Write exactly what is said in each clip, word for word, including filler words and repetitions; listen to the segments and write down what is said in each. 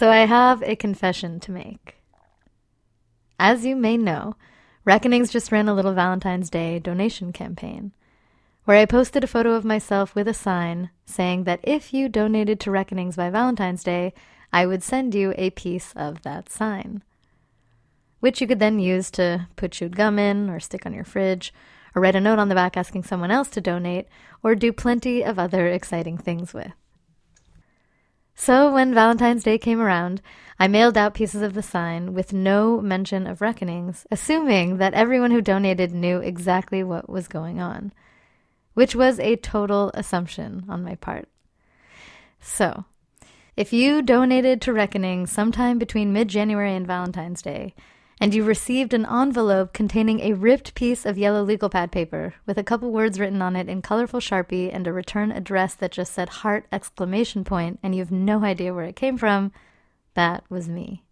So I have a confession to make. As you may know, Reckonings just ran a little Valentine's Day donation campaign, where I posted a photo of myself with a sign saying that if you donated to Reckonings by Valentine's Day, I would send you a piece of that sign, which you could then use to put chewed gum in or stick on your fridge, or write a note on the back asking someone else to donate, or do plenty of other exciting things with. So when Valentine's Day came around, I mailed out pieces of the sign with no mention of Reckonings, assuming that everyone who donated knew exactly what was going on, which was a total assumption on my part. So, if you donated to Reckonings sometime between mid-January and Valentine's Day, and you received an envelope containing a ripped piece of yellow legal pad paper with a couple words written on it in colorful Sharpie and a return address that just said heart exclamation point and you have no idea where it came from, that was me.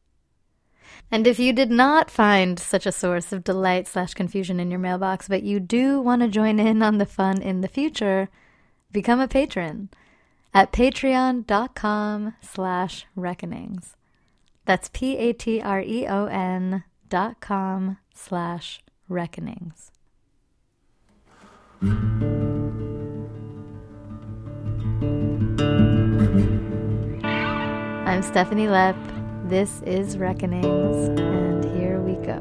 And if you did not find such a source of delight slash confusion in your mailbox, but you do want to join in on the fun in the future, become a patron at patreon.com slash reckonings. That's P A T R E O N dot com slash reckonings. I'm Stephanie Lepp. This is Reckonings, and here we go.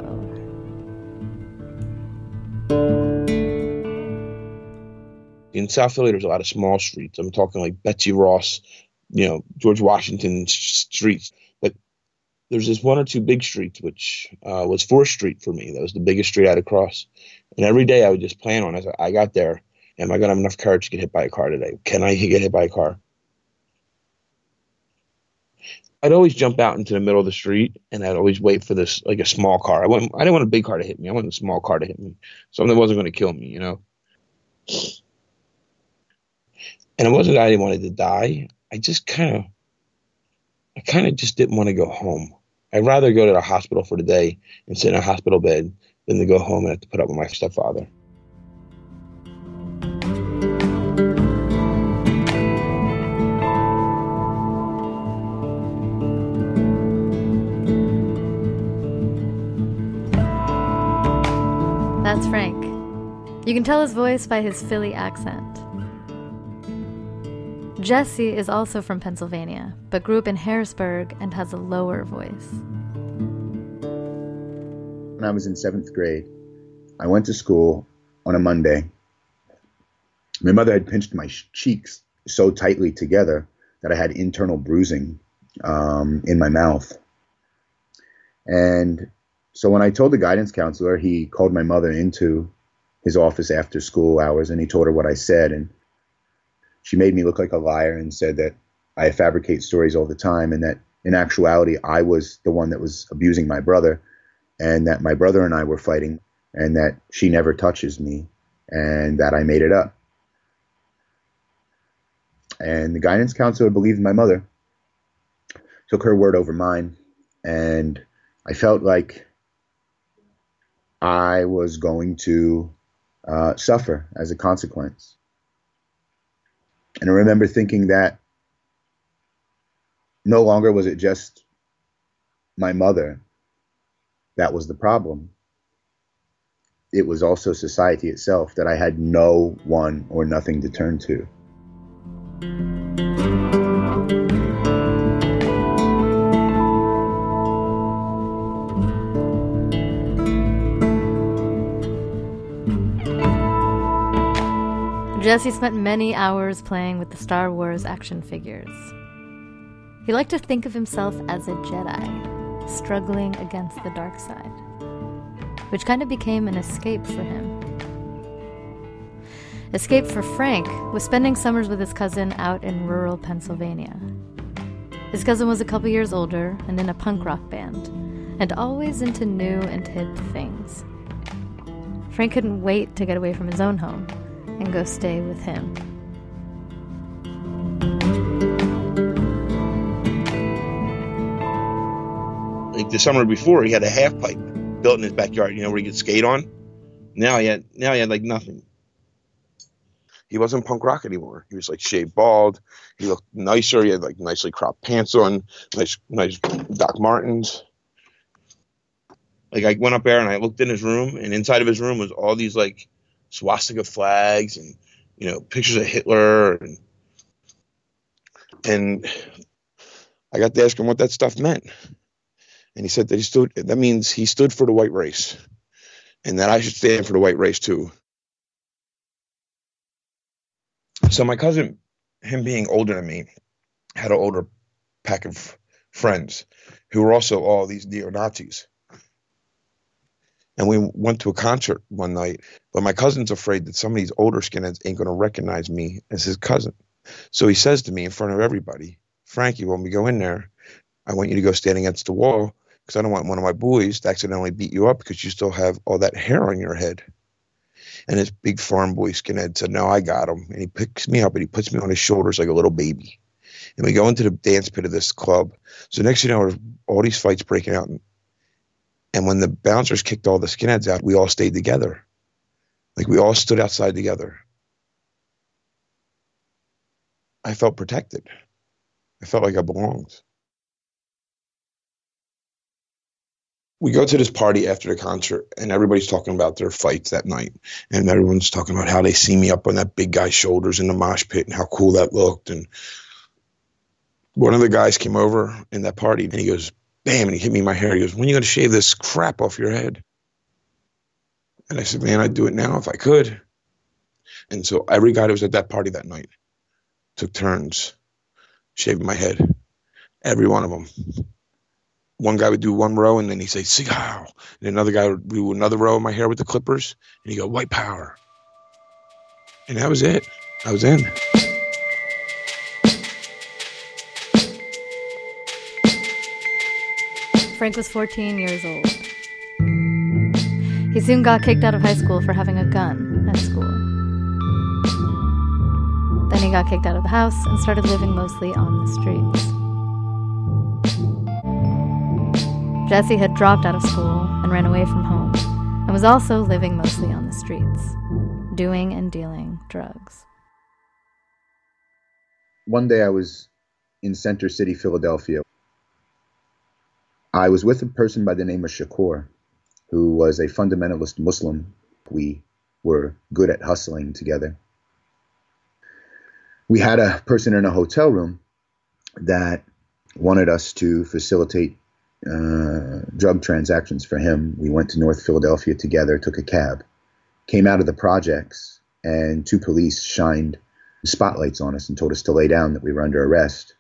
In South Philly, there's a lot of small streets. I'm talking like Betsy Ross, you know, George Washington streets. There's this one or two big streets, which uh, was fourth Street for me. That was the biggest street I had to cross. And every day I would just plan on it. I, I got there. Am I going to have enough courage to get hit by a car today? Can I get hit by a car? I'd always jump out into the middle of the street, and I'd always wait for this, like a small car. I, wasn't, I didn't want a big car to hit me. I wanted a small car to hit me. Something that wasn't going to kill me, you know. And it wasn't that I didn't want to die. I just kind of. I kind of just didn't want to go home. I'd rather go to the hospital for the day and sit in a hospital bed than to go home and have to put up with my stepfather. That's Frank. You can tell his voice by his Philly accent. Jesse is also from Pennsylvania, but grew up in Harrisburg and has a lower voice. When I was in seventh grade, I went to school on a Monday. My mother had pinched my cheeks so tightly together that I had internal bruising um, in my mouth. And so when I told the guidance counselor, he called my mother into his office after school hours, and he told her what I said, and she made me look like a liar and said that I fabricate stories all the time and that in actuality I was the one that was abusing my brother and that my brother and I were fighting and that she never touches me and that I made it up. And the guidance counselor believed my mother, took her word over mine, and I felt like I was going to uh, suffer as a consequence. And I remember thinking that no longer was it just my mother that was the problem. It was also society itself, that I had no one or nothing to turn to. Jesse spent many hours playing with the Star Wars action figures. He liked to think of himself as a Jedi, struggling against the dark side, which kind of became an escape for him. Escape for Frank was spending summers with his cousin out in rural Pennsylvania. His cousin was a couple years older and in a punk rock band, and always into new and hip things. Frank couldn't wait to get away from his own home and go stay with him. Like the summer before, he had a half pipe built in his backyard, you know, where he could skate on. Now he had, now he had like nothing. he wasn't punk rock anymore. He was like shaved bald. He looked nicer. He had like nicely cropped pants on, nice, nice Doc Martens. Like I went up there and I looked in his room, and inside of his room was all these like swastika flags and, you know, pictures of Hitler. And, and I got to ask him what that stuff meant. And he said that he stood, that means he stood for the white race, and that I should stand for the white race too. So my cousin, him being older than me, had an older pack of friends who were also all these neo-Nazis. And we went to a concert one night, but my cousin's afraid that some of these older skinheads ain't going to recognize me as his cousin. So he says to me in front of everybody, "Frankie, when we go in there, I want you to go stand against the wall because I don't want one of my boys to accidentally beat you up because you still have all that hair on your head." And this big farm boy skinhead said, "No, I got him." And he picks me up and he puts me on his shoulders like a little baby. And we go into the dance pit of this club. So next thing you know, there's all these fights breaking out. And when the bouncers kicked all the skinheads out, we all stayed together. Like we all stood outside together. I felt protected. I felt like I belonged. We go to this party after the concert, and everybody's talking about their fights that night. And everyone's talking about how they see me up on that big guy's shoulders in the mosh pit and how cool that looked. And one of the guys came over in that party, and he goes, bam, and he hit me in my hair. He goes, "When are you going to shave this crap off your head?" And I said, "Man, I'd do it now if I could." And so every guy that was at that party that night took turns shaving my head, every one of them. One guy would do one row, and then he'd say, "Cigar." And another guy would do another row of my hair with the clippers, and he'd go, "White power." And that was it. I was in. Frank was fourteen years old. He soon got kicked out of high school for having a gun at school. Then he got kicked out of the house and started living mostly on the streets. Jesse had dropped out of school and ran away from home, and was also living mostly on the streets, doing and dealing drugs. One day I was in Center City, Philadelphia. I was with a person by the name of Shakur, who was a fundamentalist Muslim. We were good at hustling together. We had a person in a hotel room that wanted us to facilitate Uh, drug transactions for him. We went to North Philadelphia together, took a cab, came out of the projects, and two police shined spotlights on us and told us to lay down, that we were under arrest.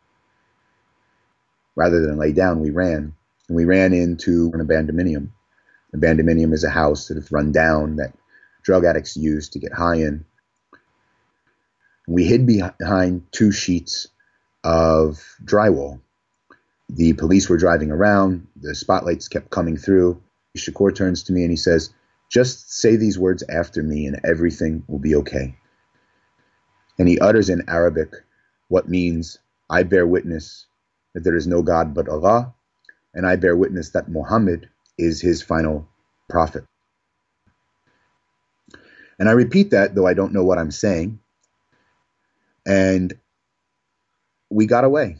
Rather than lay down, we ran. And we ran into an abandoned. An abandoned is a house that is run down that drug addicts use to get high in. We hid behind two sheets of drywall. The police were driving around. The spotlights kept coming through. Shakur turns to me and he says, "Just say these words after me and everything will be okay." And he utters in Arabic what means, "I bear witness that there is no God but Allah, and I bear witness that Muhammad is his final prophet." And I repeat that, though I don't know what I'm saying. And we got away.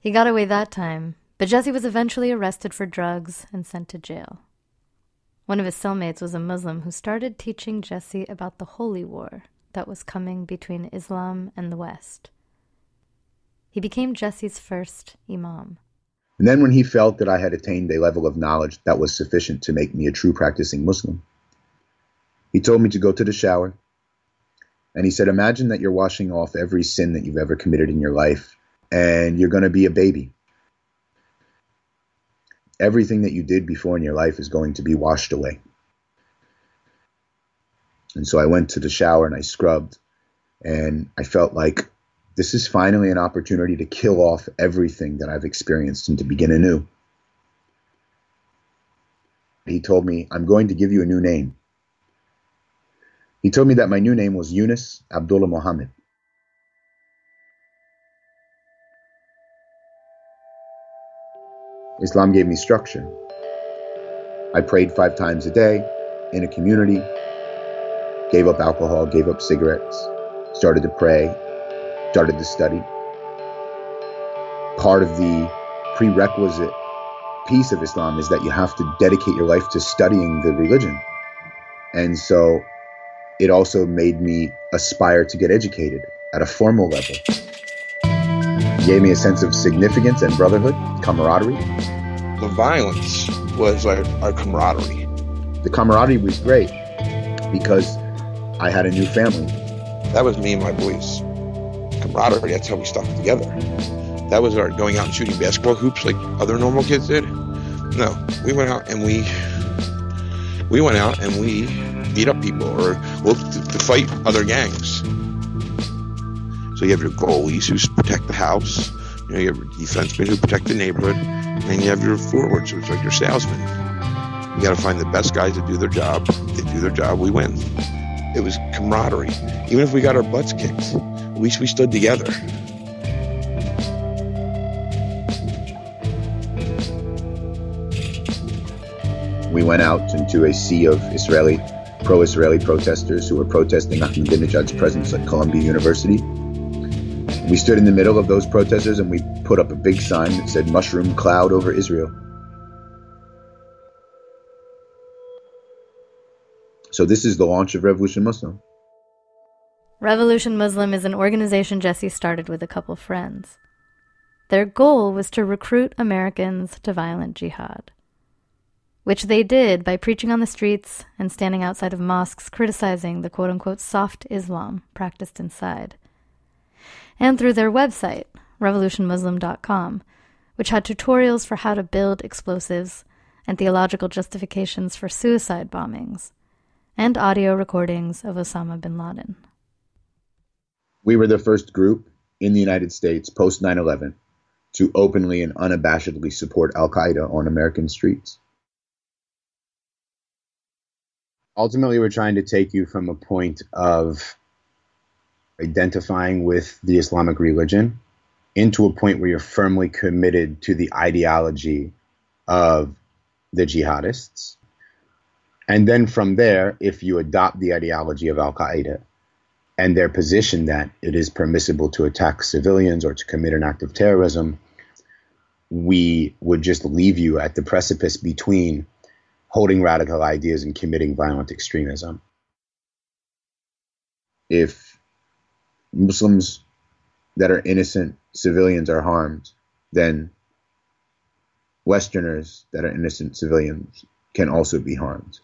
He got away that time, but Jesse was eventually arrested for drugs and sent to jail. One of his cellmates was a Muslim who started teaching Jesse about the holy war that was coming between Islam and the West. He became Jesse's first imam. And then when he felt that I had attained a level of knowledge that was sufficient to make me a true practicing Muslim, he told me to go to the shower. And he said, "Imagine that you're washing off every sin that you've ever committed in your life. And you're going to be a baby. Everything that you did before in your life is going to be washed away." And so I went to the shower and I scrubbed. And I felt like this is finally an opportunity to kill off everything that I've experienced and to begin anew. He told me, "I'm going to give you a new name." He told me that my new name was Yunus Abdullah Mohammed. Islam gave me structure. I prayed five times a day in a community. gave up alcohol, gave up cigarettes, started to pray, started to study. Part of the prerequisite piece of Islam is that you have to dedicate your life to studying the religion. And so it also made me aspire to get educated at a formal level. It gave me a sense of significance and brotherhood, camaraderie. The violence was our, our camaraderie. The camaraderie was great because I had a new family. That was me and my boys. Camaraderie, that's how we stuck together. That was our going out and shooting basketball hoops like other normal kids did. No, we went out and we we went out and we beat up people or looked to, to fight other gangs. So you have your goalies who protect the house, you know, you have your defensemen who protect the neighborhood, and then you have your forwards, which are your salesmen. You got to find the best guys to do their job. They do their job, we win. It was camaraderie. Even if we got our butts kicked, at least we stood together. We went out into a sea of Israeli, pro-Israeli protesters who were protesting Ahmadinejad's presence at Columbia University. We stood in the middle of those protesters and we put up a big sign that said "Mushroom Cloud over Israel." So this is the launch of Revolution Muslim. Revolution Muslim is an organization Jesse started with a couple friends. Their goal was to recruit Americans to violent jihad, which they did by preaching on the streets and standing outside of mosques criticizing the quote-unquote soft Islam practiced inside. And through their website, revolution muslim dot com, which had tutorials for how to build explosives and theological justifications for suicide bombings, and audio recordings of Osama bin Laden. We were the first group in the United States post nine eleven to openly and unabashedly support Al-Qaeda on American streets. Ultimately, we're trying to take you from a point of identifying with the Islamic religion into a point where you're firmly committed to the ideology of the jihadists. And then from there, if you adopt the ideology of Al-Qaeda and their position that it is permissible to attack civilians or to commit an act of terrorism, we would just leave you at the precipice between holding radical ideas and committing violent extremism. If Muslims that are innocent civilians are harmed, then Westerners that are innocent civilians can also be harmed.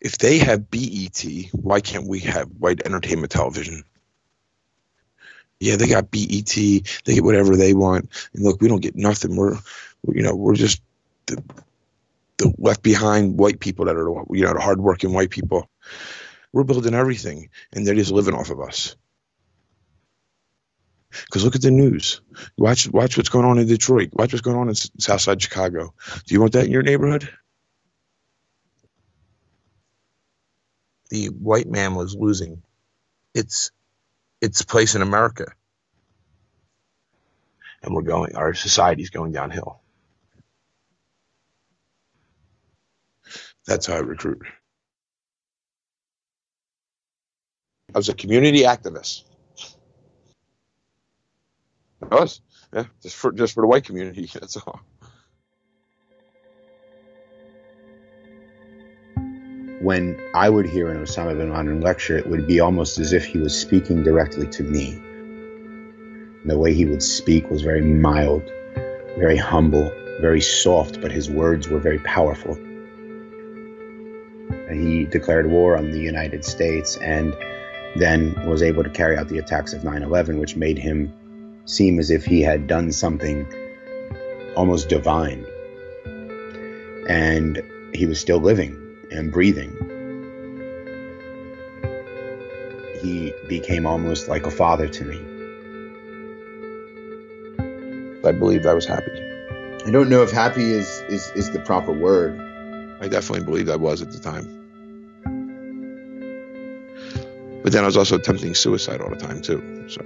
If they have B E T, why can't we have white entertainment television? Yeah, they got B E T, they get whatever they want. And look, we don't get nothing. We're, you know, we're just the, the left behind white people that are, you know, the hardworking white people. We're building everything, and they're just living off of us. Because look at the news. Watch watch what's going on in Detroit. Watch what's going on in S- Southside Chicago. Do you want that in your neighborhood? The white man was losing its its place in America. And we're going, our society's going downhill. That's how I recruit. I was a community activist. I was, yeah, just for, just for the white community, that's all. When I would hear an Osama bin Laden lecture, it would be almost as if he was speaking directly to me. And the way he would speak was very mild, very humble, very soft, but his words were very powerful. He declared war on the United States and then was able to carry out the attacks of nine eleven, which made him seem as if he had done something almost divine. And he was still living and breathing. He became almost like a father to me. I believed I was happy. I don't know if happy is, is, is the proper word. I definitely believed I was at the time. But then I was also attempting suicide all the time too, so.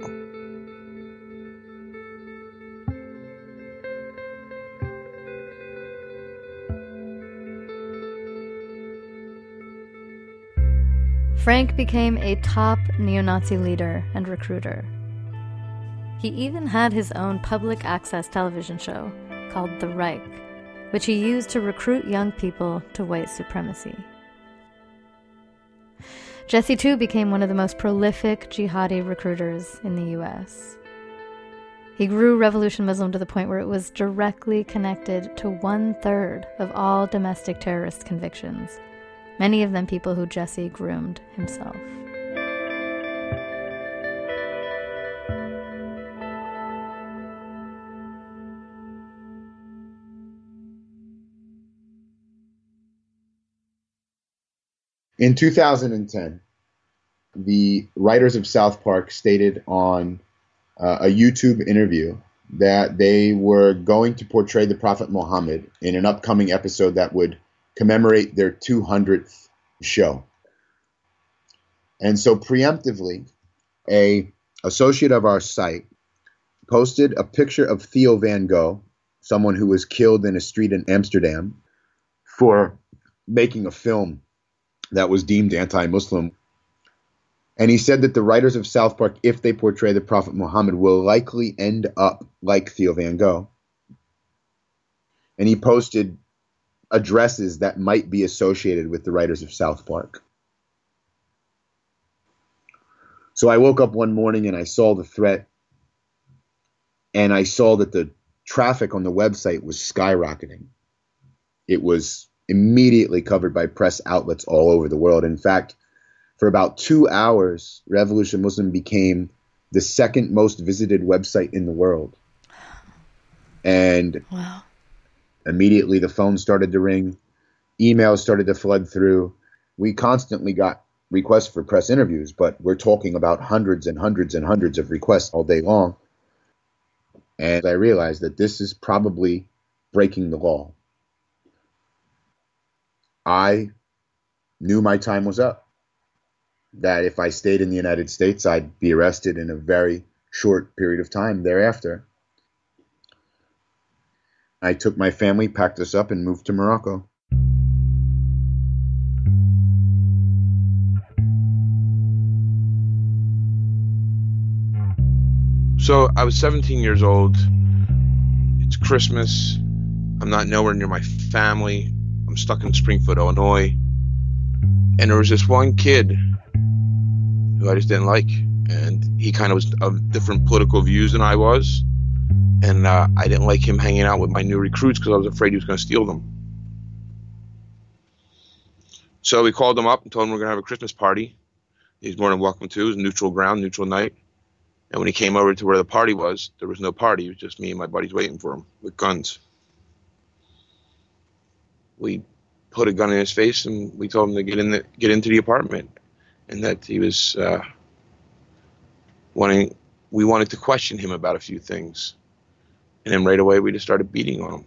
Frank became a top neo-Nazi leader and recruiter. He even had his own public access television show called The Reich, which he used to recruit young people to white supremacy. Jesse, too, became one of the most prolific jihadi recruiters in the U S. He grew Revolution Muslim to the point where it was directly connected to one-third of all domestic terrorist convictions, many of them people who Jesse groomed himself. In two thousand ten, the writers of South Park stated on uh, a YouTube interview that they were going to portray the Prophet Muhammad in an upcoming episode that would commemorate their two hundredth show. And so preemptively, a associate of our site posted a picture of Theo van Gogh, someone who was killed in a street in Amsterdam, for making a film that was deemed anti-Muslim. And he said that the writers of South Park, if they portray the Prophet Muhammad, will likely end up like Theo van Gogh. And he posted addresses that might be associated with the writers of South Park. So I woke up one morning and I saw the threat, and I saw that the traffic on the website was skyrocketing. It was immediately covered by press outlets all over the world. In fact, for about two hours, Revolution Muslim became the second most visited website in the world. And wow. Immediately the phone started to ring. Emails started to flood through. We constantly got requests for press interviews, but we're talking about hundreds and hundreds and hundreds of requests all day long. And I realized that this is probably breaking the law. I knew my time was up, that if I stayed in the United States, I'd be arrested in a very short period of time thereafter. I took my family, packed us up, and moved to Morocco. So I was seventeen years old. It's Christmas. I'm not nowhere near my family. I'm stuck in Springfield, Illinois, and there was this one kid who I just didn't like, and he kind of was of different political views than I was, and uh, I didn't like him hanging out with my new recruits because I was afraid he was going to steal them. So we called him up and told him we we're going to have a Christmas party. He's more than welcome to. It was neutral ground, neutral night, and when he came over to where the party was, there was no party. It was just me and my buddies waiting for him with guns. We put a gun in his face and we told him to get in the, get into the apartment, and that he was uh, wanting. We wanted to question him about a few things, and then right away we just started beating on him,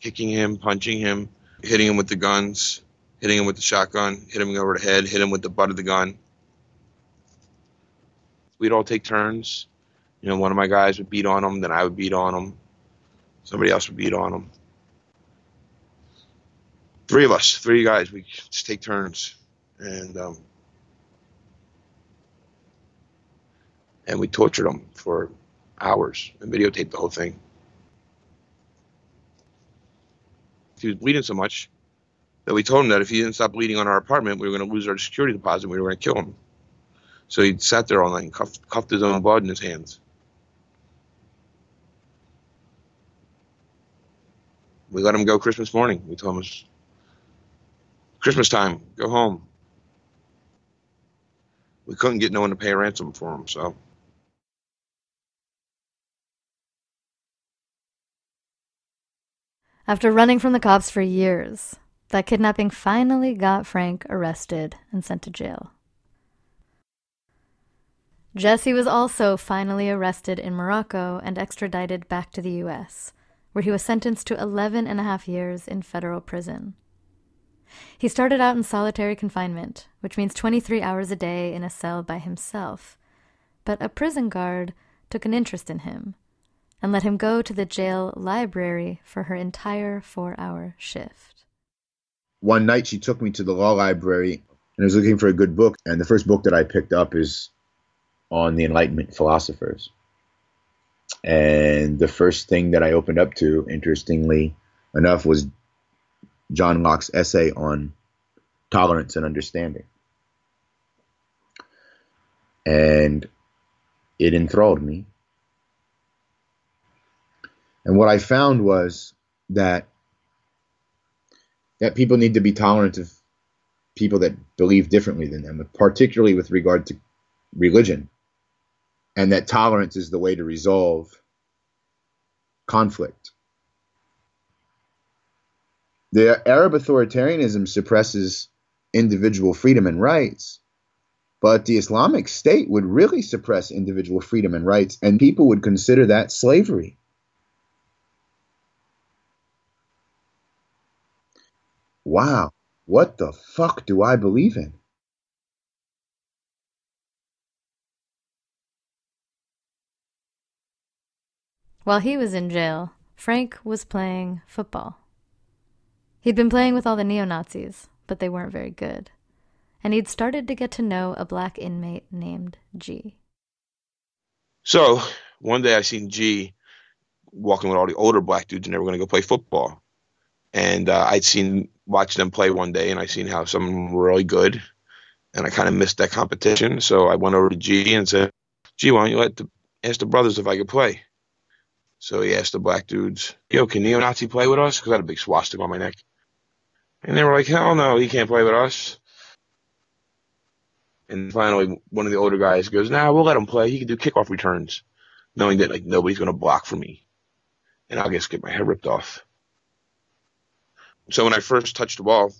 kicking him, punching him, hitting him with the guns, hitting him with the shotgun, hit him over the head, hit him with the butt of the gun. We'd all take turns. You know, one of my guys would beat on him, then I would beat on him, somebody else would beat on him. Three of us, three guys, we just take turns, and um, and we tortured them for hours and videotaped the whole thing. He was bleeding so much that we told him that if he didn't stop bleeding on our apartment, we were going to lose our security deposit and we were going to kill him. So he sat there all night and cuffed, cuffed his own blood in his hands. We let him go Christmas morning. We told him it's Christmas time, go home. We couldn't get no one to pay a ransom for him, so. After running from the cops for years, that kidnapping finally got Frank arrested and sent to jail. Jesse was also finally arrested in Morocco and extradited back to the U S, where he was sentenced to eleven and a half years in federal prison. He started out in solitary confinement, which means twenty-three hours a day in a cell by himself. But a prison guard took an interest in him and let him go to the jail library for her entire four-hour shift. One night she took me to the law library and I was looking for a good book. And the first book that I picked up is on the Enlightenment philosophers. And the first thing that I opened up to, interestingly enough, was John Locke's essay on tolerance and understanding. And it enthralled me. And what I found was that that people need to be tolerant of people that believe differently than them, particularly with regard to religion, and that tolerance is the way to resolve conflict. The Arab authoritarianism suppresses individual freedom and rights, but the Islamic State would really suppress individual freedom and rights, and people would consider that slavery. Wow, what the fuck do I believe in? While he was in jail, Frank was playing football. He'd been playing with all the neo-Nazis, but they weren't very good. And he'd started to get to know a black inmate named G. So one day I seen G walking with all the older black dudes and they were going to go play football. And uh, I'd seen watched them play one day and I seen how some of them were really good. And I kind of missed that competition. So I went over to G and said, G, why don't you let the, ask the brothers if I could play? So he asked the black dudes, yo, can neo-Nazi play with us? Because I had a big swastika on my neck. And they were like, hell no, he can't play with us. And finally, one of the older guys goes, nah, we'll let him play. He can do kickoff returns, knowing that like nobody's going to block for me. And I'll just get my head ripped off. So when I first touched the ball, it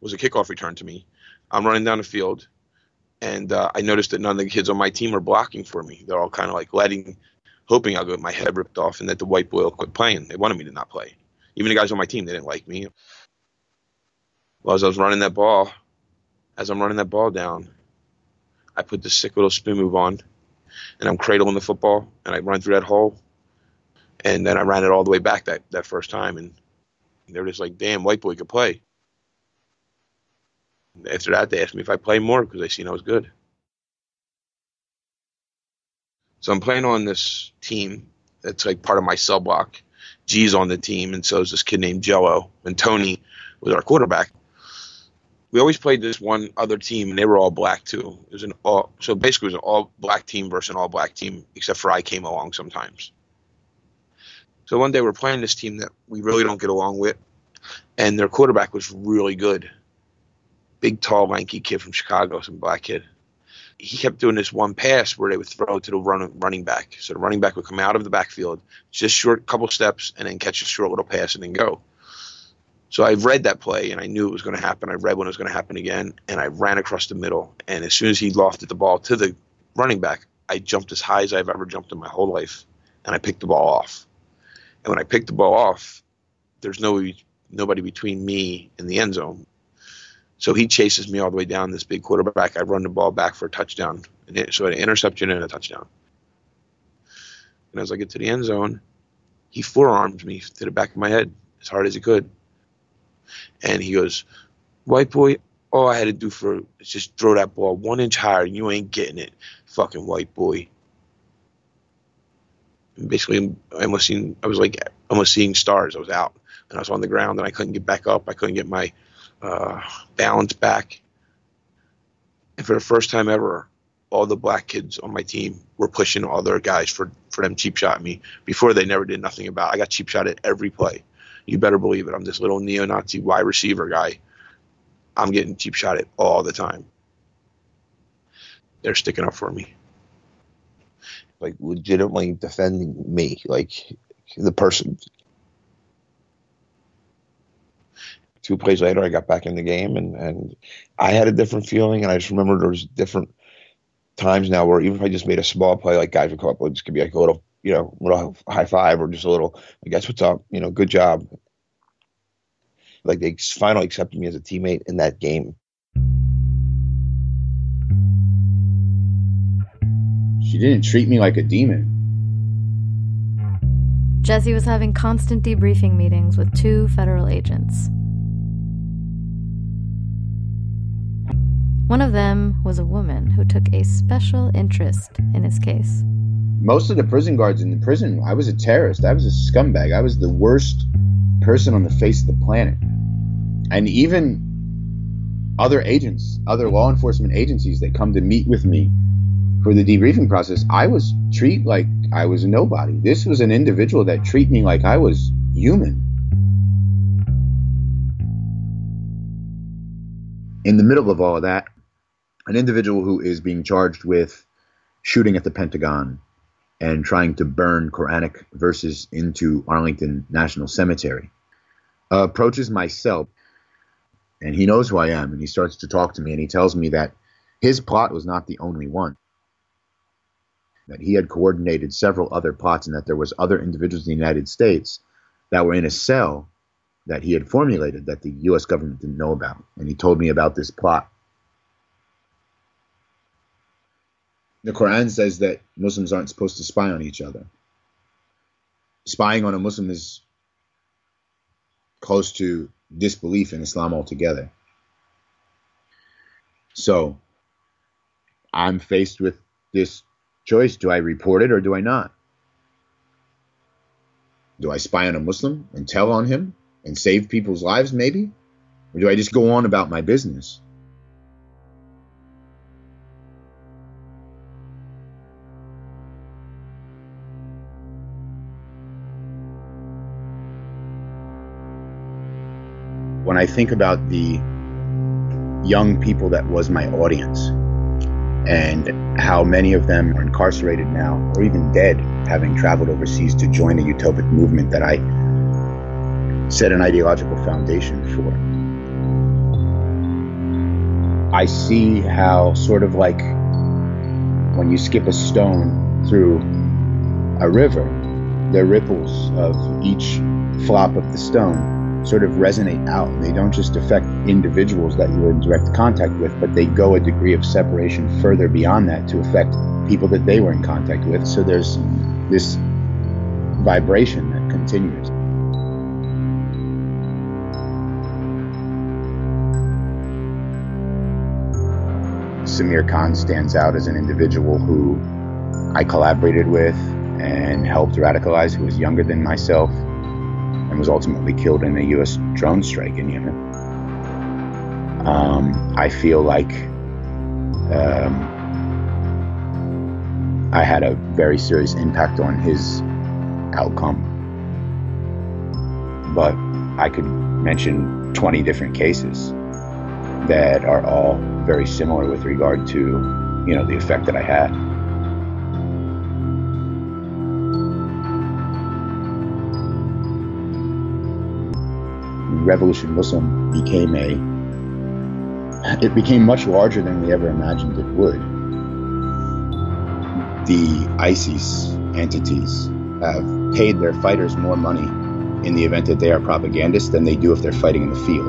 was a kickoff return to me. I'm running down the field, and uh, I noticed that none of the kids on my team are blocking for me. They're all kind of like letting, hoping I'll get my head ripped off and that the white boy will quit playing. They wanted me to not play. Even the guys on my team, they didn't like me. Well, as I was running that ball, as I'm running that ball down, I put this sick little spin move on, and I'm cradling the football, and I run through that hole, and then I ran it all the way back that, that first time, and they were just like, damn, white boy could play. And after that, they asked me if I play more because they seen I was good. So I'm playing on this team that's like part of my cell block. G's on the team, and so is this kid named Jello, and Tony was our quarterback. We always played this one other team, and they were all black too. It was an all, so basically it was an all-black team versus an all-black team, except for I came along sometimes. So one day we're playing this team that we really don't get along with, and their quarterback was really good. Big, tall, lanky kid from Chicago, some black kid. He kept doing this one pass where they would throw to the run, running back. So the running back would come out of the backfield, just short couple steps, and then catch a short little pass and then go. So I read that play, and I knew it was going to happen. I read when it was going to happen again, and I ran across the middle. And as soon as he lofted the ball to the running back, I jumped as high as I've ever jumped in my whole life, and I picked the ball off. And when I picked the ball off, there's no nobody between me and the end zone. So he chases me all the way down, this big quarterback. I run the ball back for a touchdown, so an interception and a touchdown. And as I get to the end zone, he forearmed me to the back of my head as hard as he could. And he goes, white boy, all I had to do for is just throw that ball one inch higher and you ain't getting it, fucking white boy. And basically, I almost seen, I was like almost seeing stars. I was out and I was on the ground and I couldn't get back up. I couldn't get my uh, balance back. And for the first time ever, all the black kids on my team were pushing all their guys for, for them cheap shot me. Before, they never did nothing about it. I got cheap shot at every play. You better believe it. I'm this little neo-Nazi wide receiver guy. I'm getting cheap shot at all the time. They're sticking up for me. Like, legitimately defending me, like the person. Two plays later, I got back in the game, and, and I had a different feeling, and I just remember there was different times now where even if I just made a small play, like guys would come up, it just could be like a little, you know, little high five or just a little, I guess, what's up, you know, good job. Like, they finally accepted me as a teammate in that game. She didn't treat me like a demon. Jesse was having constant debriefing meetings with two federal agents. One of them was a woman who took a special interest in his case. Most of the prison guards in the prison, I was a terrorist. I was a scumbag. I was the worst person on the face of the planet. And even other agents, other law enforcement agencies that come to meet with me for the debriefing process, I was treated like I was a nobody. This was an individual that treated me like I was human. In the middle of all of that, an individual who is being charged with shooting at the Pentagon and trying to burn Quranic verses into Arlington National Cemetery, uh, approaches my cell, and he knows who I am, and he starts to talk to me, and he tells me that his plot was not the only one, that he had coordinated several other plots, and that there was other individuals in the United States that were in a cell that he had formulated that the U S government didn't know about. And he told me about this plot. The Quran says that Muslims aren't supposed to spy on each other. Spying on a Muslim is close to disbelief in Islam altogether. So I'm faced with this choice. Do I report it or do I not? Do I spy on a Muslim and tell on him and save people's lives maybe? Or do I just go on about my business? When I think about the young people that was my audience and how many of them are incarcerated now or even dead, having traveled overseas to join a utopic movement that I set an ideological foundation for, I see how sort of like when you skip a stone through a river, the ripples of each flop of the stone sort of resonate out, and they don't just affect individuals that you were in direct contact with, but they go a degree of separation further beyond that to affect people that they were in contact with. So there's this vibration that continues. Samir Khan stands out as an individual who I collaborated with and helped radicalize, who was younger than myself, and was ultimately killed in a U S drone strike in Yemen. Um, I feel like um, I had a very serious impact on his outcome. But I could mention twenty different cases that are all very similar with regard to, you know, the effect that I had. Revolution Muslim became a, it became much larger than we ever imagined it would. The ISIS entities have paid their fighters more money in the event that they are propagandists than they do if they're fighting in the field.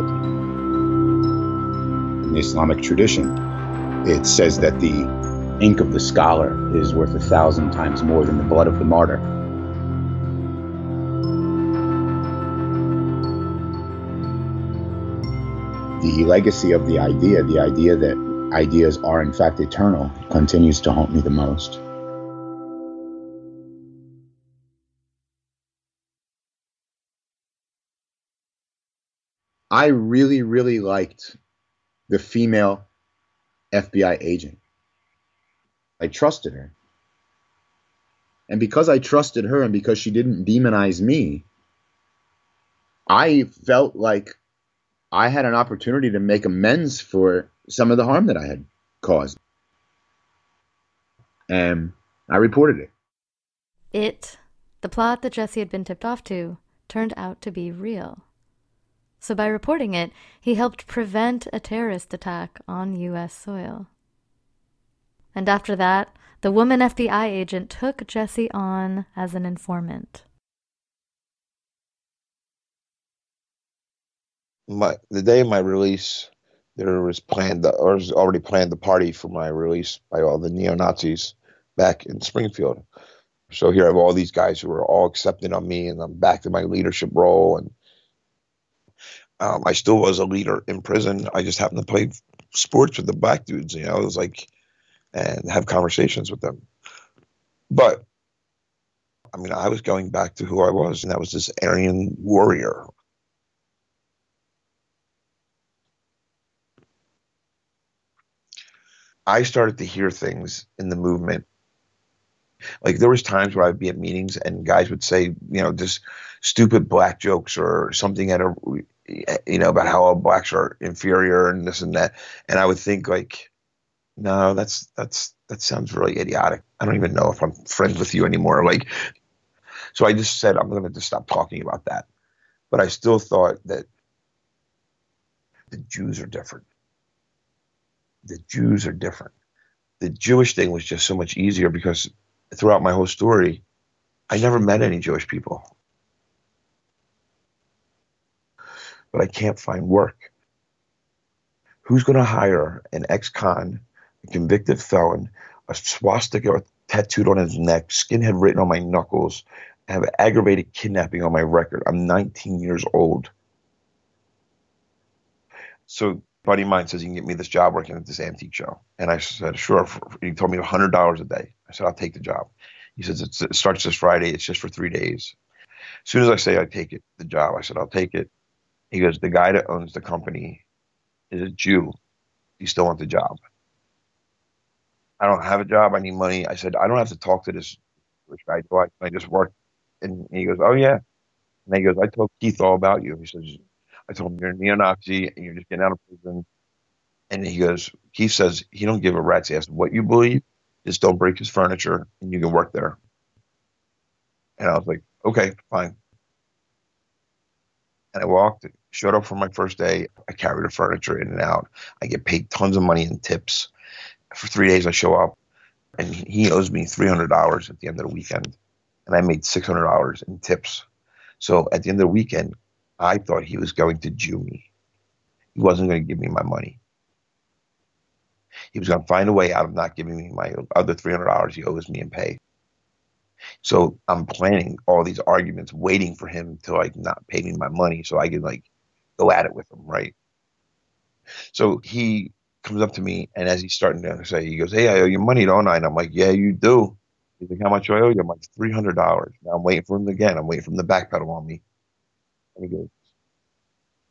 In the Islamic tradition, it says that the ink of the scholar is worth a thousand times more than the blood of the martyr. The legacy of the idea, the idea that ideas are in fact eternal, continues to haunt me the most. I really, really liked the female F B I agent. I trusted her. And because I trusted her and because she didn't demonize me, I felt like I had an opportunity to make amends for some of the harm that I had caused. And I reported it. It, the plot that Jesse had been tipped off to, turned out to be real. So by reporting it, he helped prevent a terrorist attack on U S soil. And after that, the woman F B I agent took Jesse on as an informant. My, the day of my release, there was planned, the, or was already planned the party for my release by all the neo-Nazis back in Springfield. So here I have all these guys who are all accepting on me, and I'm back to my leadership role. And um, I still was a leader in prison. I just happened to play sports with the black dudes, you know, it was like, and have conversations with them. But I mean, I was going back to who I was, and that was this Aryan warrior. I started to hear things in the movement. Like there was times where I'd be at meetings and guys would say, you know, just stupid black jokes or something at a, you know, about how all blacks are inferior and this and that. And I would think like, no, that's, that's, that sounds really idiotic. I don't even know if I'm friends with you anymore. Like, so I just said, I'm going to just stop talking about that. But I still thought that the Jews are different. The Jews are different. The Jewish thing was just so much easier because throughout my whole story, I never met any Jewish people. But I can't find work. Who's going to hire an ex-con, a convicted felon, a swastika tattooed on his neck, skinhead written on my knuckles, have aggravated kidnapping on my record? I'm nineteen years old. So a buddy of mine says, you can get me this job working at this antique show. And I said, sure. He told me one hundred dollars a day. I said, I'll take the job. He says, it's, it starts this Friday. It's just for three days. As soon as I say I take it, the job, I said, I'll take it. He goes, the guy that owns the company is a Jew. You still want the job? I don't have a job. I need money. I said, I don't have to talk to this guy. I just work. And he goes, oh, yeah. And he goes, I told Keith all about you. He says, I told him you're a neo-Nazi and you're just getting out of prison. And he goes, Keith says, he don't give a rat's ass what you believe. Just don't break his furniture and you can work there. And I was like, okay, fine. And I walked, showed up for my first day. I carried the furniture in and out. I get paid tons of money in tips. For three days, I show up, and he owes me three hundred dollars at the end of the weekend. And I made six hundred dollars in tips. So at the end of the weekend, I thought he was going to Jew me. He wasn't going to give me my money. He was going to find a way out of not giving me my other three hundred dollars he owes me in pay. So I'm planning all these arguments, waiting for him to like not pay me my money so I can like go at it with him, right? So he comes up to me, and as he's starting to say, he goes, hey, I owe you money, don't I? And I'm like, yeah, you do. He's like, how much do I owe you? I'm like, three hundred dollars. Now I'm waiting for him again. I'm waiting for him to backpedal on me. And he goes,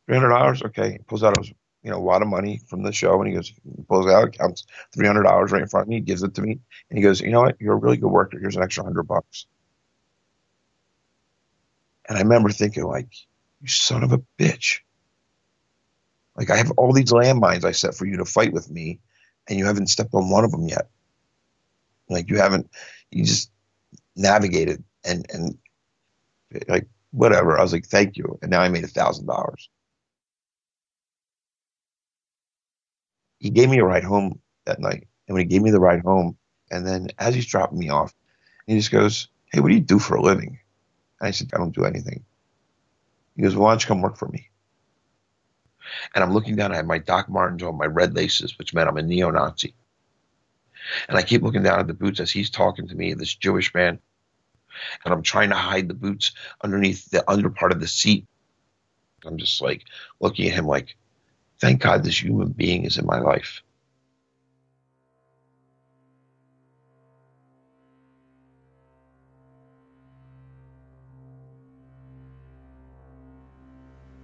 three hundred dollars? Okay. He pulls out his, you know, a lot of money from the show, and he goes, he pulls it out, counts three hundred dollars right in front of me, gives it to me, and he goes, you know what? You're a really good worker. Here's an extra hundred bucks. And I remember thinking, like, you son of a bitch. Like, I have all these landmines I set for you to fight with me, and you haven't stepped on one of them yet. Like, you haven't, you just navigated and, and like, whatever. I was like, thank you. And now I made a thousand dollars. He gave me a ride home that night. And when he gave me the ride home, and then as he's dropping me off, he just goes, hey, what do you do for a living? And I said, I don't do anything. He goes, well, why don't you come work for me? And I'm looking down. I had my Doc Martens on, my red laces, which meant I'm a neo-Nazi. And I keep looking down at the boots as he's talking to me, this Jewish man. And I'm trying to hide the boots underneath the under part of the seat. I'm just like looking at him like, thank God this human being is in my life.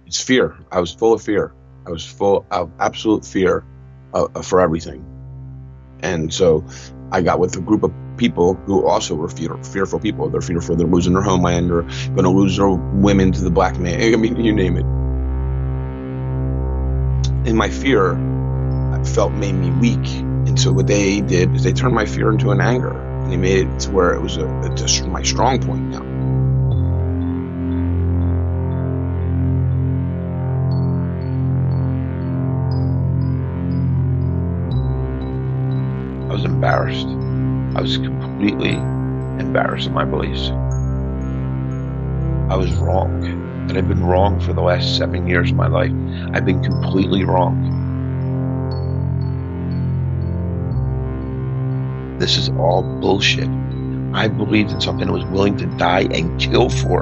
It's fear. I was full of fear. I was full of absolute fear uh, for everything. And so I got with a group of people who also were fear, fearful people. They're fearful. They're losing their homeland or going to lose their women to the black man. I mean, you name it. And my fear, I felt, made me weak. And so what they did is they turned my fear into an anger. And they made it to where it was a, a, just my strong point now. I was embarrassed. I was completely embarrassed in my beliefs. I was wrong. And I've been wrong for the last seven years of my life. I've been completely wrong. This is all bullshit. I believed in something I was willing to die and kill for.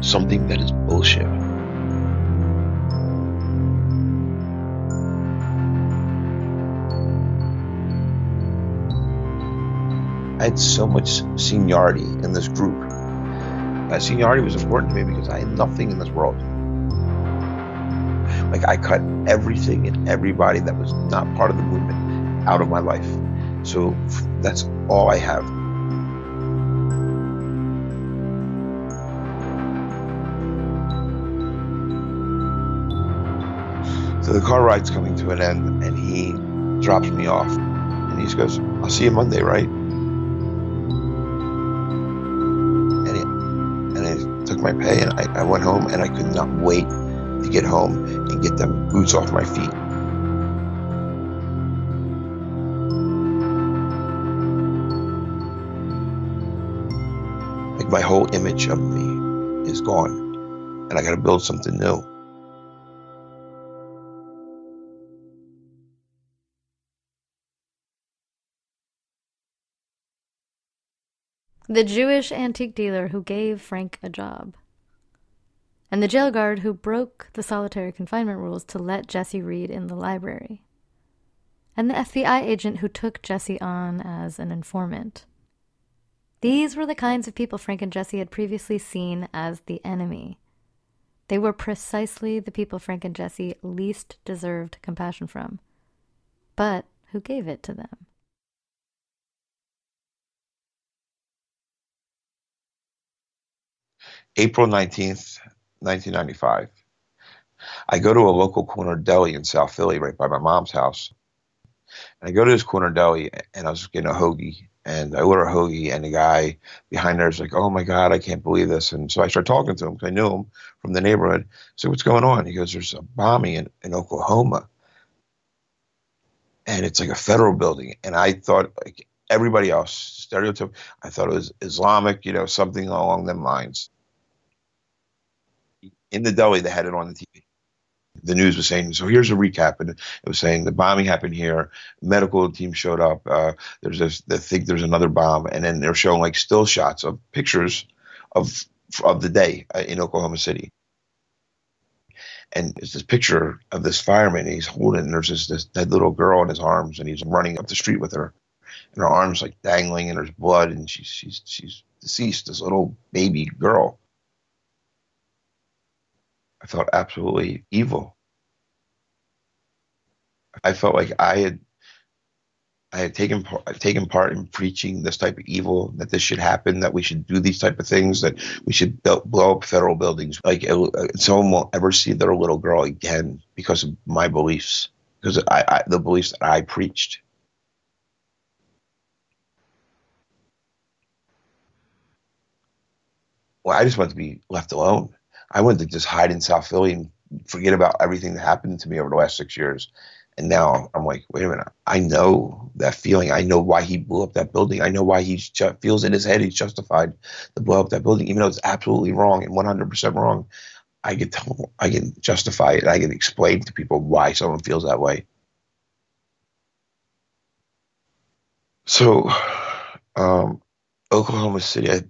Something that is bullshit. I had so much seniority in this group. Uh, seniority was important to me because I had nothing in this world. Like, I cut everything and everybody that was not part of the movement out of my life. So that's all I have. So the car ride's coming to an end, and he drops me off. And he just goes, "I'll see you Monday, right?" And, it, and I took my pay, and I, I went home, and I could not wait to get home and get them boots off my feet. Like, my whole image of me is gone, and I gotta build something new. The Jewish antique dealer who gave Frank a job. And the jail guard who broke the solitary confinement rules to let Jesse read in the library. And the F B I agent who took Jesse on as an informant. These were the kinds of people Frank and Jesse had previously seen as the enemy. They were precisely the people Frank and Jesse least deserved compassion from, but who gave it to them. April nineteenth, nineteen ninety-five. I go to a local corner deli in South Philly, right by my mom's house. And I go to this corner deli, and I was getting a hoagie. And I order a hoagie, and the guy behind there is like, "Oh, my God, I can't believe this." And so I start talking to him, because I knew him from the neighborhood. So what's going on? He goes, "There's a bombing in, in Oklahoma. And it's like a federal building." And I thought, like everybody else, stereotype, I thought it was Islamic, you know, something along them lines. In the deli, they had it on the T V. The news was saying, so here's a recap. And it was saying the bombing happened here. Medical team showed up. Uh, there's this, they think there's another bomb. And then they're showing like still shots of pictures of of the day uh, in Oklahoma City. And it's this picture of this fireman. And he's holding, and there's this, this dead little girl in his arms. And he's running up the street with her. And her arm's like dangling, and there's blood. And she's she's she's deceased, this little baby girl. I felt absolutely evil. I felt like I had, I had taken taken part in preaching this type of evil, that this should happen, that we should do these type of things, that we should blow up federal buildings. Like it, someone won't ever see their little girl again because of my beliefs, because I, I the beliefs that I preached. Well, I just wanted to be left alone. I wanted to just hide in South Philly and forget about everything that happened to me over the last six years. And now I'm like, wait a minute. I know that feeling. I know why he blew up that building. I know why he ju- feels in his head he's justified to blow up that building, even though it's absolutely wrong and one hundred percent wrong. I can tell, I can justify it. And I can explain to people why someone feels that way. So um, Oklahoma City, I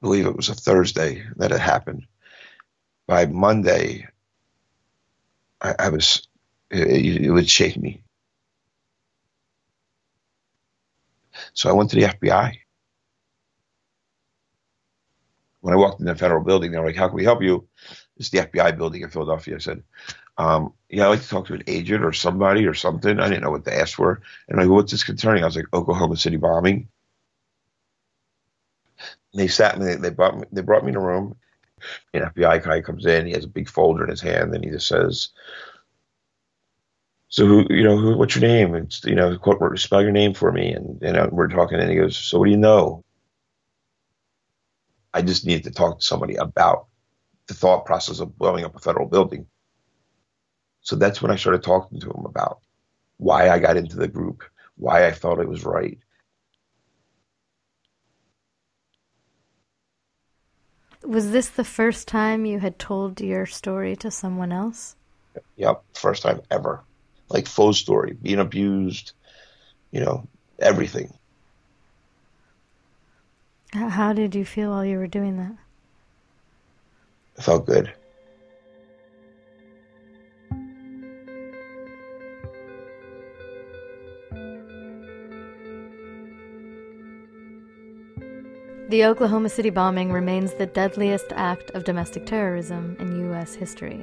believe it was a Thursday that it happened. By Monday, I, I was, it, it would shake me. So I went to the F B I. When I walked in the federal building, they were like, "How can we help you?" It's the F B I building in Philadelphia. I said, um, yeah, I'd like to talk to an agent or somebody or something. I didn't know what to ask for. And I go, "What's this concerning?" I was like, "Oklahoma City bombing." And they sat me, they, they brought me, they brought me in a room. An F B I guy comes in, he has a big folder in his hand, and he just says, "So, who, you know, who, what's your name?" It's, you know, quote, "Spell your name for me." And, you know, we're talking, and he goes, "So what do you know?" I just needed to talk to somebody about the thought process of blowing up a federal building. So that's when I started talking to him about why I got into the group, why I felt it was right. Was this the first time you had told your story to someone else? Yep, first time ever. Like, full story, being abused, you know, everything. How did you feel while you were doing that? I felt good. The Oklahoma City bombing remains the deadliest act of domestic terrorism in U S history,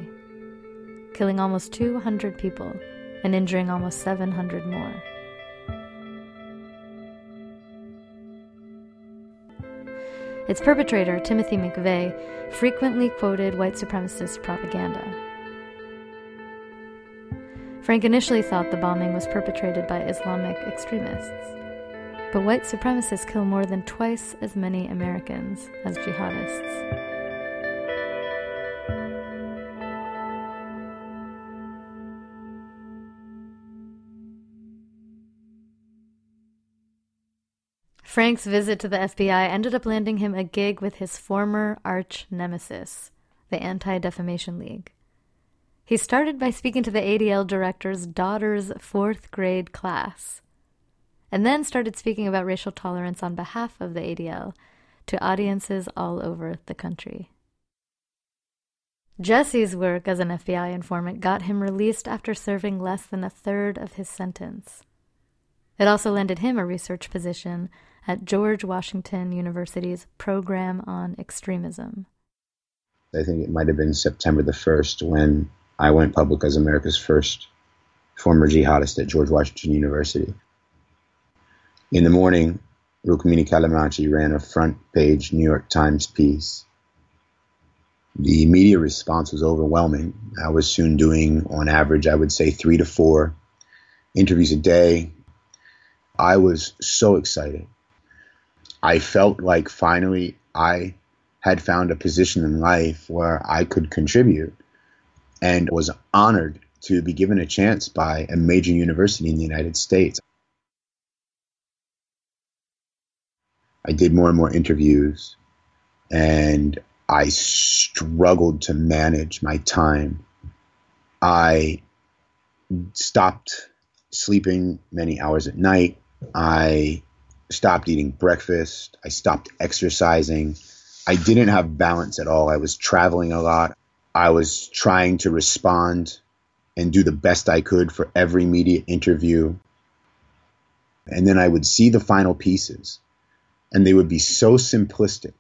killing almost two hundred people and injuring almost seven hundred more. Its perpetrator, Timothy McVeigh, frequently quoted white supremacist propaganda. Frank initially thought the bombing was perpetrated by Islamic extremists, but white supremacists kill more than twice as many Americans as jihadists. Frank's visit to the F B I ended up landing him a gig with his former arch-nemesis, the Anti-Defamation League. He started by speaking to the A D L director's daughter's fourth-grade class, and then started speaking about racial tolerance on behalf of the A D L to audiences all over the country. Jesse's work as an F B I informant got him released after serving less than a third of his sentence. It also landed him a research position at George Washington University's Program on Extremism. I think it might have been September the first when I went public as America's first former jihadist at George Washington University. In the morning, Rukmini Kallimanchi ran a front-page New York Times piece. The media response was overwhelming. I was soon doing, on average, I would say three to four interviews a day. I was so excited. I felt like finally I had found a position in life where I could contribute, and was honored to be given a chance by a major university in the United States. I did more and more interviews, and I struggled to manage my time. I stopped sleeping many hours at night. I stopped eating breakfast. I stopped exercising. I didn't have balance at all. I was traveling a lot. I was trying to respond and do the best I could for every media interview. And then I would see the final pieces, and they would be so simplistic.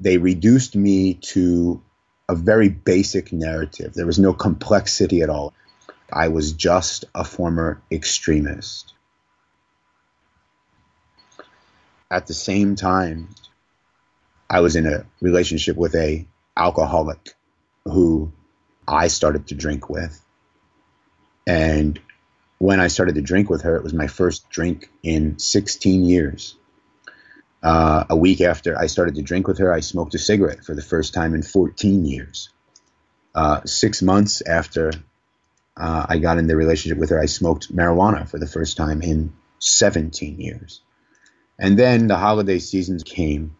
They reduced me to a very basic narrative. There was no complexity at all. I was just a former extremist. At the same time, I was in a relationship with an alcoholic who I started to drink with. And when I started to drink with her, it was my first drink in sixteen years. Uh, a week after I started to drink with her, I smoked a cigarette for the first time in fourteen years. Uh, six months after Uh, I got in the relationship with her, I smoked marijuana for the first time in seventeen years. And then the holiday seasons came.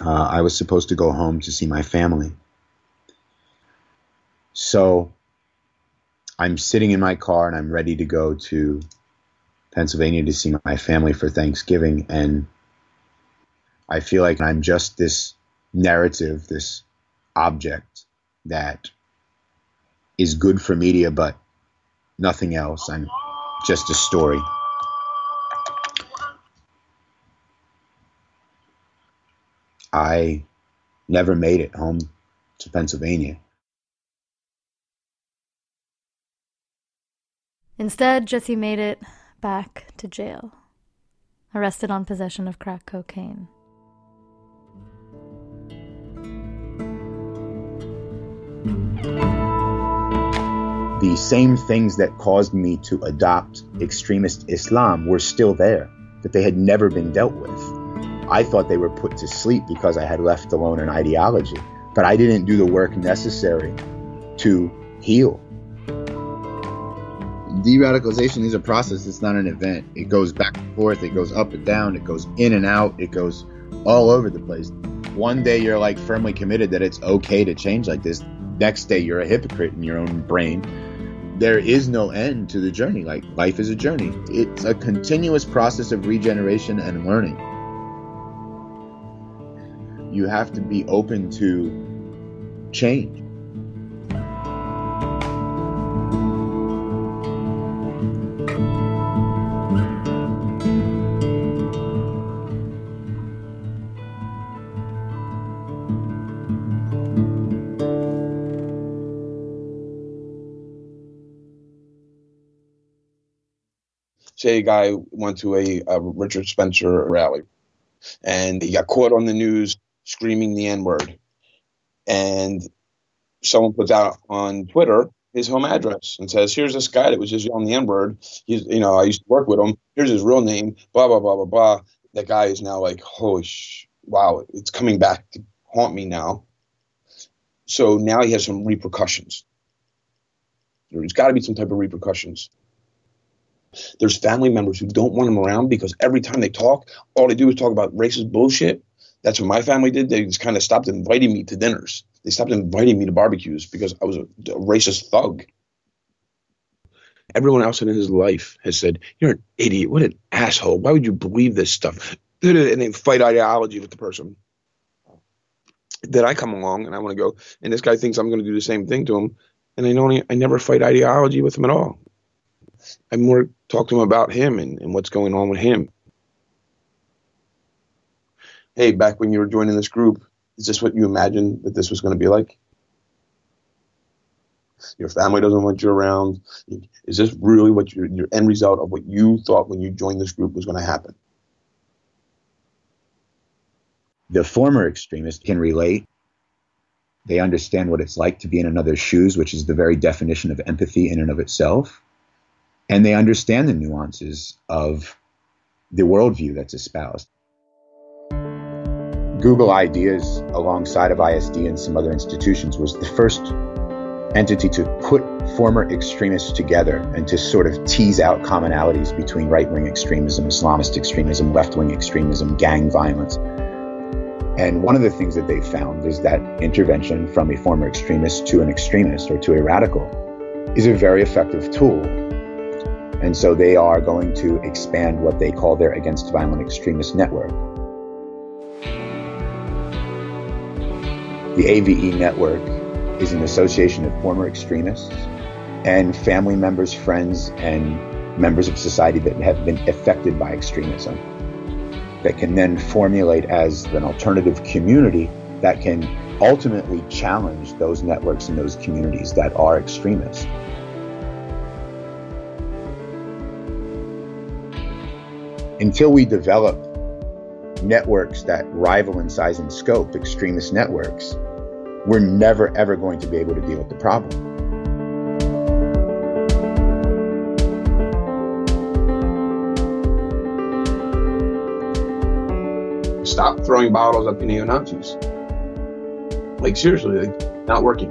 Uh, I was supposed to go home to see my family. So I'm sitting in my car and I'm ready to go to Pennsylvania to see my family for Thanksgiving. And I feel like I'm just this narrative, this object that is good for media, but nothing else. I'm just a story. I never made it home to Pennsylvania. Instead, Jesse made it back to jail, arrested on possession of crack cocaine. The same things that caused me to adopt extremist Islam were still there, that they had never been dealt with. I thought they were put to sleep because I had left alone an ideology, but I didn't do the work necessary to heal. De-radicalization is a process, it's not an event. It goes back and forth, it goes up and down, it goes in and out, it goes all over the place. One day you're like firmly committed that it's okay to change like this. Next day you're a hypocrite in your own brain. There is no end to the journey. Like, life is a journey. It's a continuous process of regeneration and learning. You have to be open to change. say a guy went to a, a Richard Spencer rally and he got caught on the news screaming the N-word. And someone puts out on Twitter his home address and says, here's this guy that was just yelling the N-word. He's, you know, I used to work with him. Here's his real name, blah, blah, blah, blah, blah. That guy is now like, holy sh- wow, it's coming back to haunt me now. So now he has some repercussions. There's got to be some type of repercussions. There's family members who don't want him around because every time they talk, all they do is talk about racist bullshit. That's what my family did. They just kind of stopped inviting me to dinners. They stopped inviting me to barbecues because I was a, a racist thug. Everyone else in his life has said, you're an idiot. What an asshole. Why would you believe this stuff? And they fight ideology with the person. Then I come along and I want to go, and this guy thinks I'm going to do the same thing to him. And I don't, I never fight ideology with him at all. I more talk to him about him and, and what's going on with him. Hey, back when you were joining this group, is this what you imagined that this was going to be like? Your family doesn't want you around. Is this really what your, your end result of what you thought when you joined this group was going to happen? The former extremist can relate. They understand what it's like to be in another's shoes, which is the very definition of empathy in and of itself. And they understand the nuances of the worldview that's espoused. Google Ideas, alongside of I S D and some other institutions, was the first entity to put former extremists together and to sort of tease out commonalities between right-wing extremism, Islamist extremism, left-wing extremism, gang violence. And one of the things that they found is that intervention from a former extremist to an extremist or to a radical is a very effective tool. And so they are going to expand what they call their Against Violent Extremist Network. The A V E network is an association of former extremists and family members, friends, and members of society that have been affected by extremism, that can then formulate as an alternative community that can ultimately challenge those networks and those communities that are extremist. Until we develop networks that rival in size and scope extremist networks, we're never ever going to be able to deal with the problem. Stop throwing bottles at the neo-Nazis. Like, seriously, like, not working.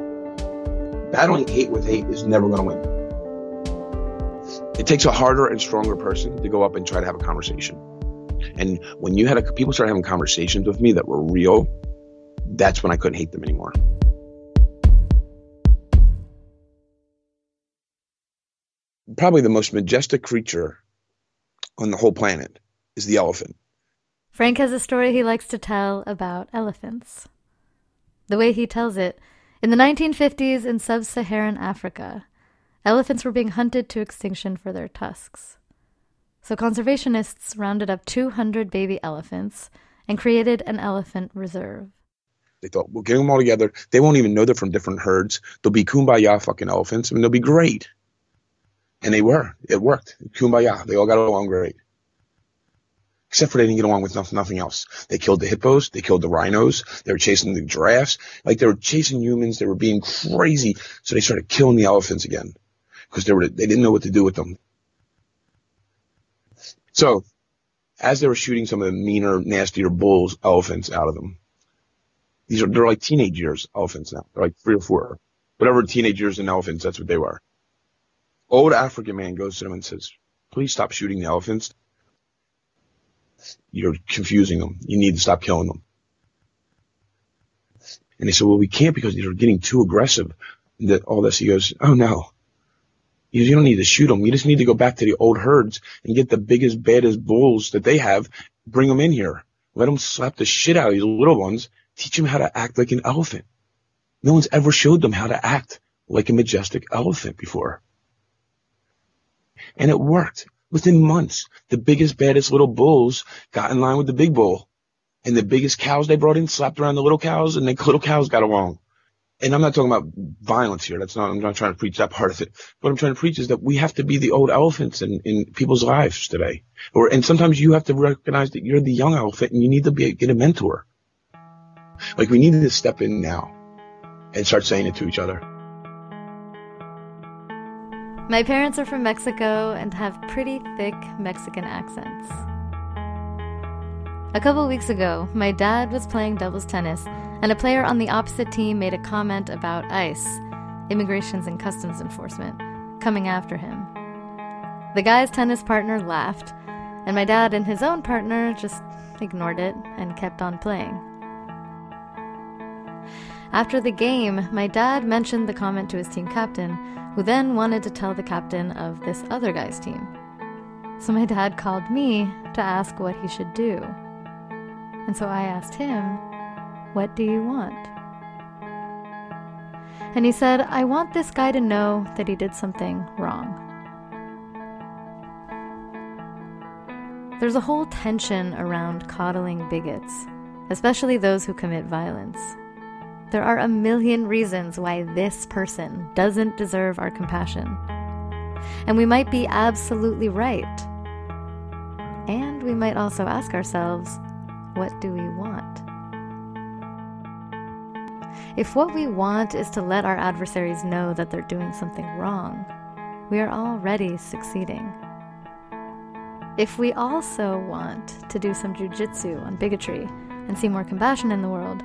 Battling hate with hate is never going to win. It takes a harder and stronger person to go up and try to have a conversation. And when you had a, people started having conversations with me that were real, that's when I couldn't hate them anymore. Probably the most majestic creature on the whole planet is the elephant. Frank has a story he likes to tell about elephants. The way he tells it, in the nineteen fifties in sub-Saharan Africa, elephants were being hunted to extinction for their tusks. So conservationists rounded up two hundred baby elephants and created an elephant reserve. They thought, we'll get them all together. They won't even know they're from different herds. They'll be kumbaya fucking elephants, and they'll be great. And they were. It worked. Kumbaya. They all got along great. Except for they didn't get along with nothing else. They killed the hippos. They killed the rhinos. They were chasing the giraffes. Like, they were chasing humans. They were being crazy. So they started killing the elephants again because they were they didn't know what to do with them. So as they were shooting some of the meaner, nastier bulls, elephants out of them, these are they're like teenage years elephants now. They're like three or four. Whatever teenage years and elephants, that's what they were. Old African man goes to them and says, please stop shooting the elephants. You're confusing them. You need to stop killing them. And they said, well, we can't because they're getting too aggressive. That all this, he goes, oh, no. You, you don't need to shoot them. You just need to go back to the old herds and get the biggest, baddest bulls that they have. Bring them in here. Let them slap the shit out of these little ones. Teach them how to act like an elephant. No one's ever showed them how to act like a majestic elephant before. And it worked. Within months, the biggest, baddest little bulls got in line with the big bull. And the biggest cows they brought in slapped around the little cows, and the little cows got along. And I'm not talking about violence here. That's not, I'm not trying to preach that part of it. What I'm trying to preach is that we have to be the old elephants in, in people's lives today. Or, and sometimes you have to recognize that you're the young elephant and you need to be, get a mentor. Like, we need to step in now and start saying it to each other. My parents are from Mexico and have pretty thick Mexican accents. A couple weeks ago, my dad was playing doubles tennis, and a player on the opposite team made a comment about ICE, Immigrations and Customs Enforcement, coming after him. The guy's tennis partner laughed, and my dad and his own partner just ignored it and kept on playing. After the game, my dad mentioned the comment to his team captain, who then wanted to tell the captain of this other guy's team. So my dad called me to ask what he should do. And so I asked him, "What do you want?" And he said, "I want this guy to know that he did something wrong." There's a whole tension around coddling bigots, especially those who commit violence. There are a million reasons why this person doesn't deserve our compassion. And we might be absolutely right. And we might also ask ourselves, what do we want? If what we want is to let our adversaries know that they're doing something wrong, we are already succeeding. If we also want to do some jujitsu on bigotry and see more compassion in the world,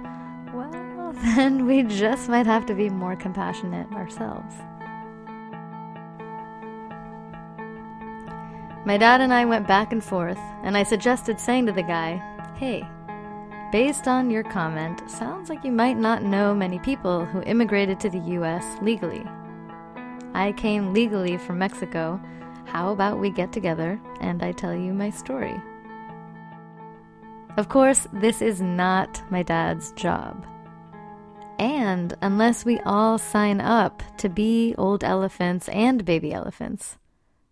well, then we just might have to be more compassionate ourselves. My dad and I went back and forth, and I suggested saying to the guy, "Hey, based on your comment, sounds like you might not know many people who immigrated to the U S legally. I came legally from Mexico. How about we get together and I tell you my story?" Of course, this is not my dad's job. And unless we all sign up to be old elephants and baby elephants,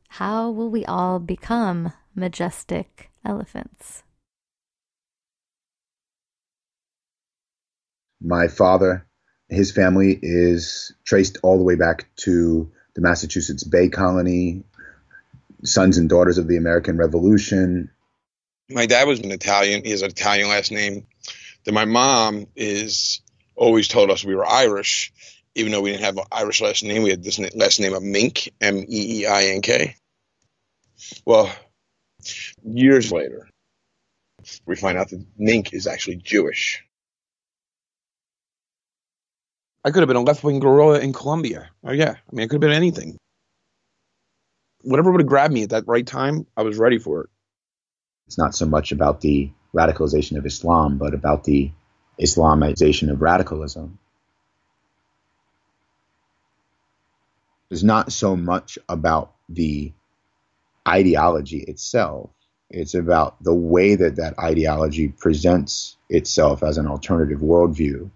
how will we all become majestic elephants? My father, his family is traced all the way back to the Massachusetts Bay Colony, sons and daughters of the American Revolution. My dad was an Italian. He has an Italian last name. Then my mom is always told us we were Irish, even though we didn't have an Irish last name. We had this last name of Mink, M E E I N K. Well, years later, we find out that Mink is actually Jewish. I could have been a left-wing guerrilla in Colombia. Oh, yeah. I mean, I could have been anything. Whatever would have grabbed me at that right time, I was ready for it. It's not so much about the radicalization of Islam, but about the Islamization of radicalism. It's not so much about the ideology itself. It's about the way that that ideology presents itself as an alternative worldview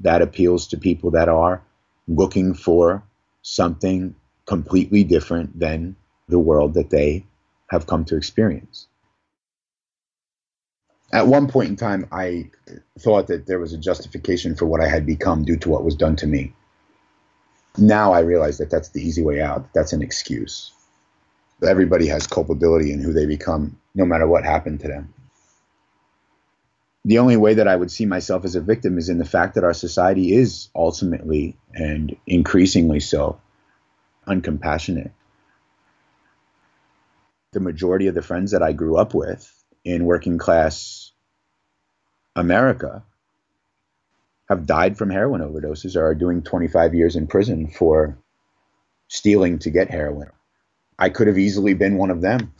that appeals to people that are looking for something completely different than the world that they have come to experience. At one point in time, I thought that there was a justification for what I had become due to what was done to me. Now I realize that that's the easy way out. That's an excuse. Everybody has culpability in who they become, no matter what happened to them. The only way that I would see myself as a victim is in the fact that our society is ultimately, and increasingly so, uncompassionate. The majority of the friends that I grew up with in working class America have died from heroin overdoses or are doing twenty-five years in prison for stealing to get heroin. I could have easily been one of them.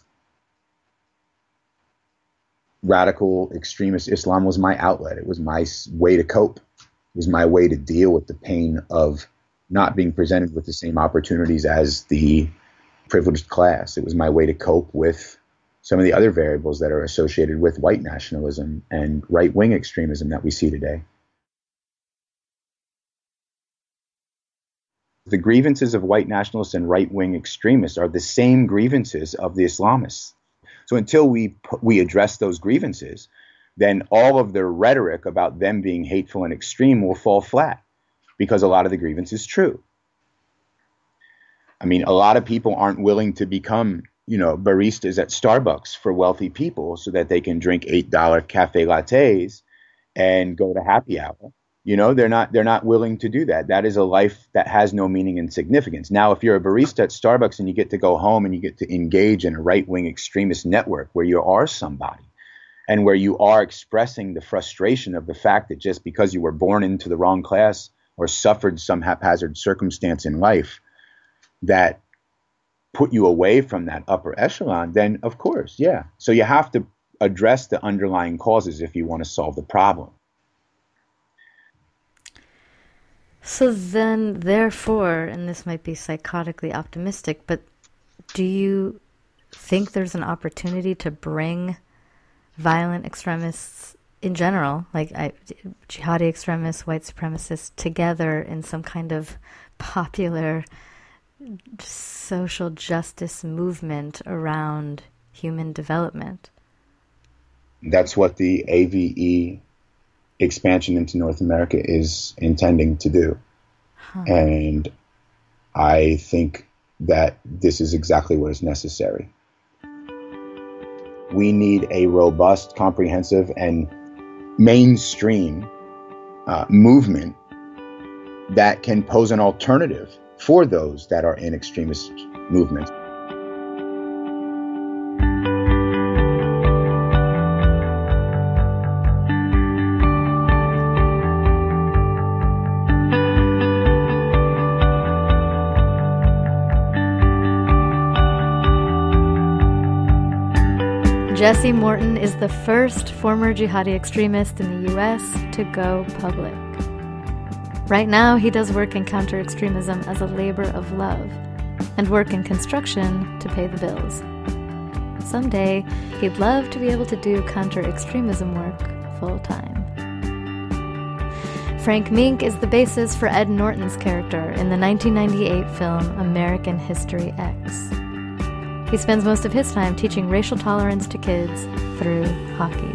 Radical extremist Islam was my outlet. It was my way to cope. It was my way to deal with the pain of not being presented with the same opportunities as the privileged class. It was my way to cope with some of the other variables that are associated with white nationalism and right-wing extremism that we see today. The grievances of white nationalists and right-wing extremists are the same grievances of the Islamists. So until we we address those grievances, then all of their rhetoric about them being hateful and extreme will fall flat. because a lot of the grievance is true. I mean, a lot of people aren't willing to become, you know, baristas at Starbucks for wealthy people so that they can drink eight dollar cafe lattes and go to happy hour. You know, they're not they're not willing to do that. That is a life that has no meaning and significance. Now, if you're a barista at Starbucks and you get to go home and you get to engage in a right-wing extremist network where you are somebody and where you are expressing the frustration of the fact that just because you were born into the wrong class or suffered some haphazard circumstance in life that put you away from that upper echelon, then of course, yeah. So you have to address the underlying causes if you want to solve the problem. So then, therefore, and this might be psychotically optimistic, but do you think there's an opportunity to bring violent extremists in general, like I, jihadi extremists, white supremacists, together in some kind of popular social justice movement around human development? That's what the A V E expansion into North America is intending to do. Huh. And I think that this is exactly what is necessary. We need a robust, comprehensive, and mainstream uh, movement that can pose an alternative for those that are in extremist movements. Jesse Morton is the first former jihadi extremist in the U S to go public. Right now, he does work in counter-extremism as a labor of love and work in construction to pay the bills. Someday, he'd love to be able to do counter-extremism work full-time. Frank Mink is the basis for Ed Norton's character in the nineteen ninety-eight film American History X. He spends most of his time teaching racial tolerance to kids through hockey.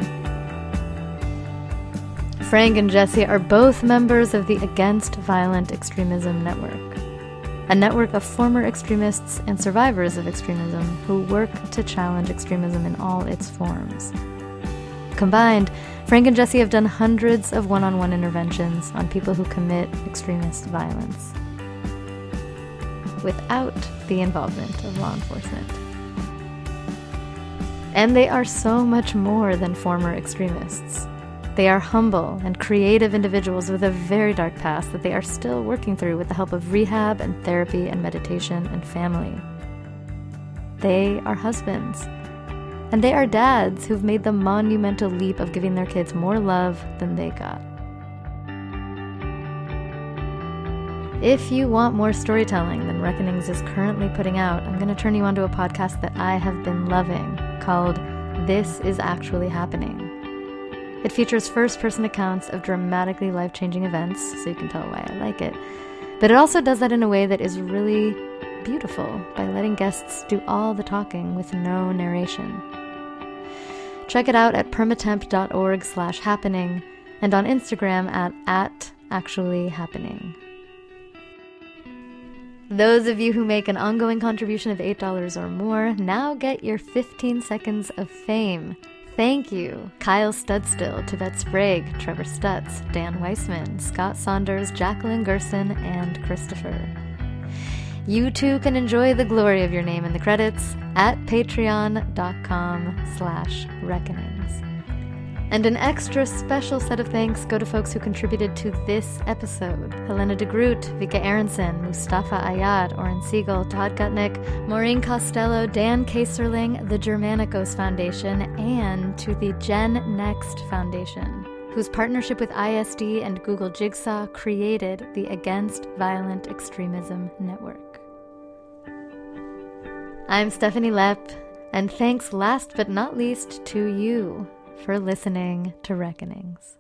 Frank and Jesse are both members of the Against Violent Extremism Network, a network of former extremists and survivors of extremism who work to challenge extremism in all its forms. Combined, Frank and Jesse have done hundreds of one-on-one interventions on people who commit extremist violence without the involvement of law enforcement. And they are so much more than former extremists. They are humble and creative individuals with a very dark past that they are still working through with the help of rehab and therapy and meditation and family. They are husbands. And they are dads who've made the monumental leap of giving their kids more love than they got. If you want more storytelling than Reckonings is currently putting out, I'm going to turn you onto a podcast that I have been loving called This Is Actually Happening. It features first-person accounts of dramatically life-changing events, so you can tell why I like it. But it also does that in a way that is really beautiful, by letting guests do all the talking with no narration. Check it out at permatemp.org slash happening and on Instagram at, at actually happening. Those of you who make an ongoing contribution of eight dollars or more now get your fifteen seconds of fame. Thank you, Kyle Studstill, Tibet Sprague, Trevor Stutz, Dan Weissman, Scott Saunders, Jacqueline Gerson, and Christopher. You too can enjoy the glory of your name in the credits at patreon.com slash reckonings. And an extra special set of thanks go to folks who contributed to this episode: Helena de Groot, Vika Aronson, Mustafa Ayad, Oren Siegel, Todd Gutnick, Maureen Costello, Dan Kaserling, the Germanicos Foundation, and to the Gen Next Foundation, whose partnership with I S D and Google Jigsaw created the Against Violent Extremism Network. I'm Stephanie Lepp, and thanks last but not least to you for listening to Reckonings.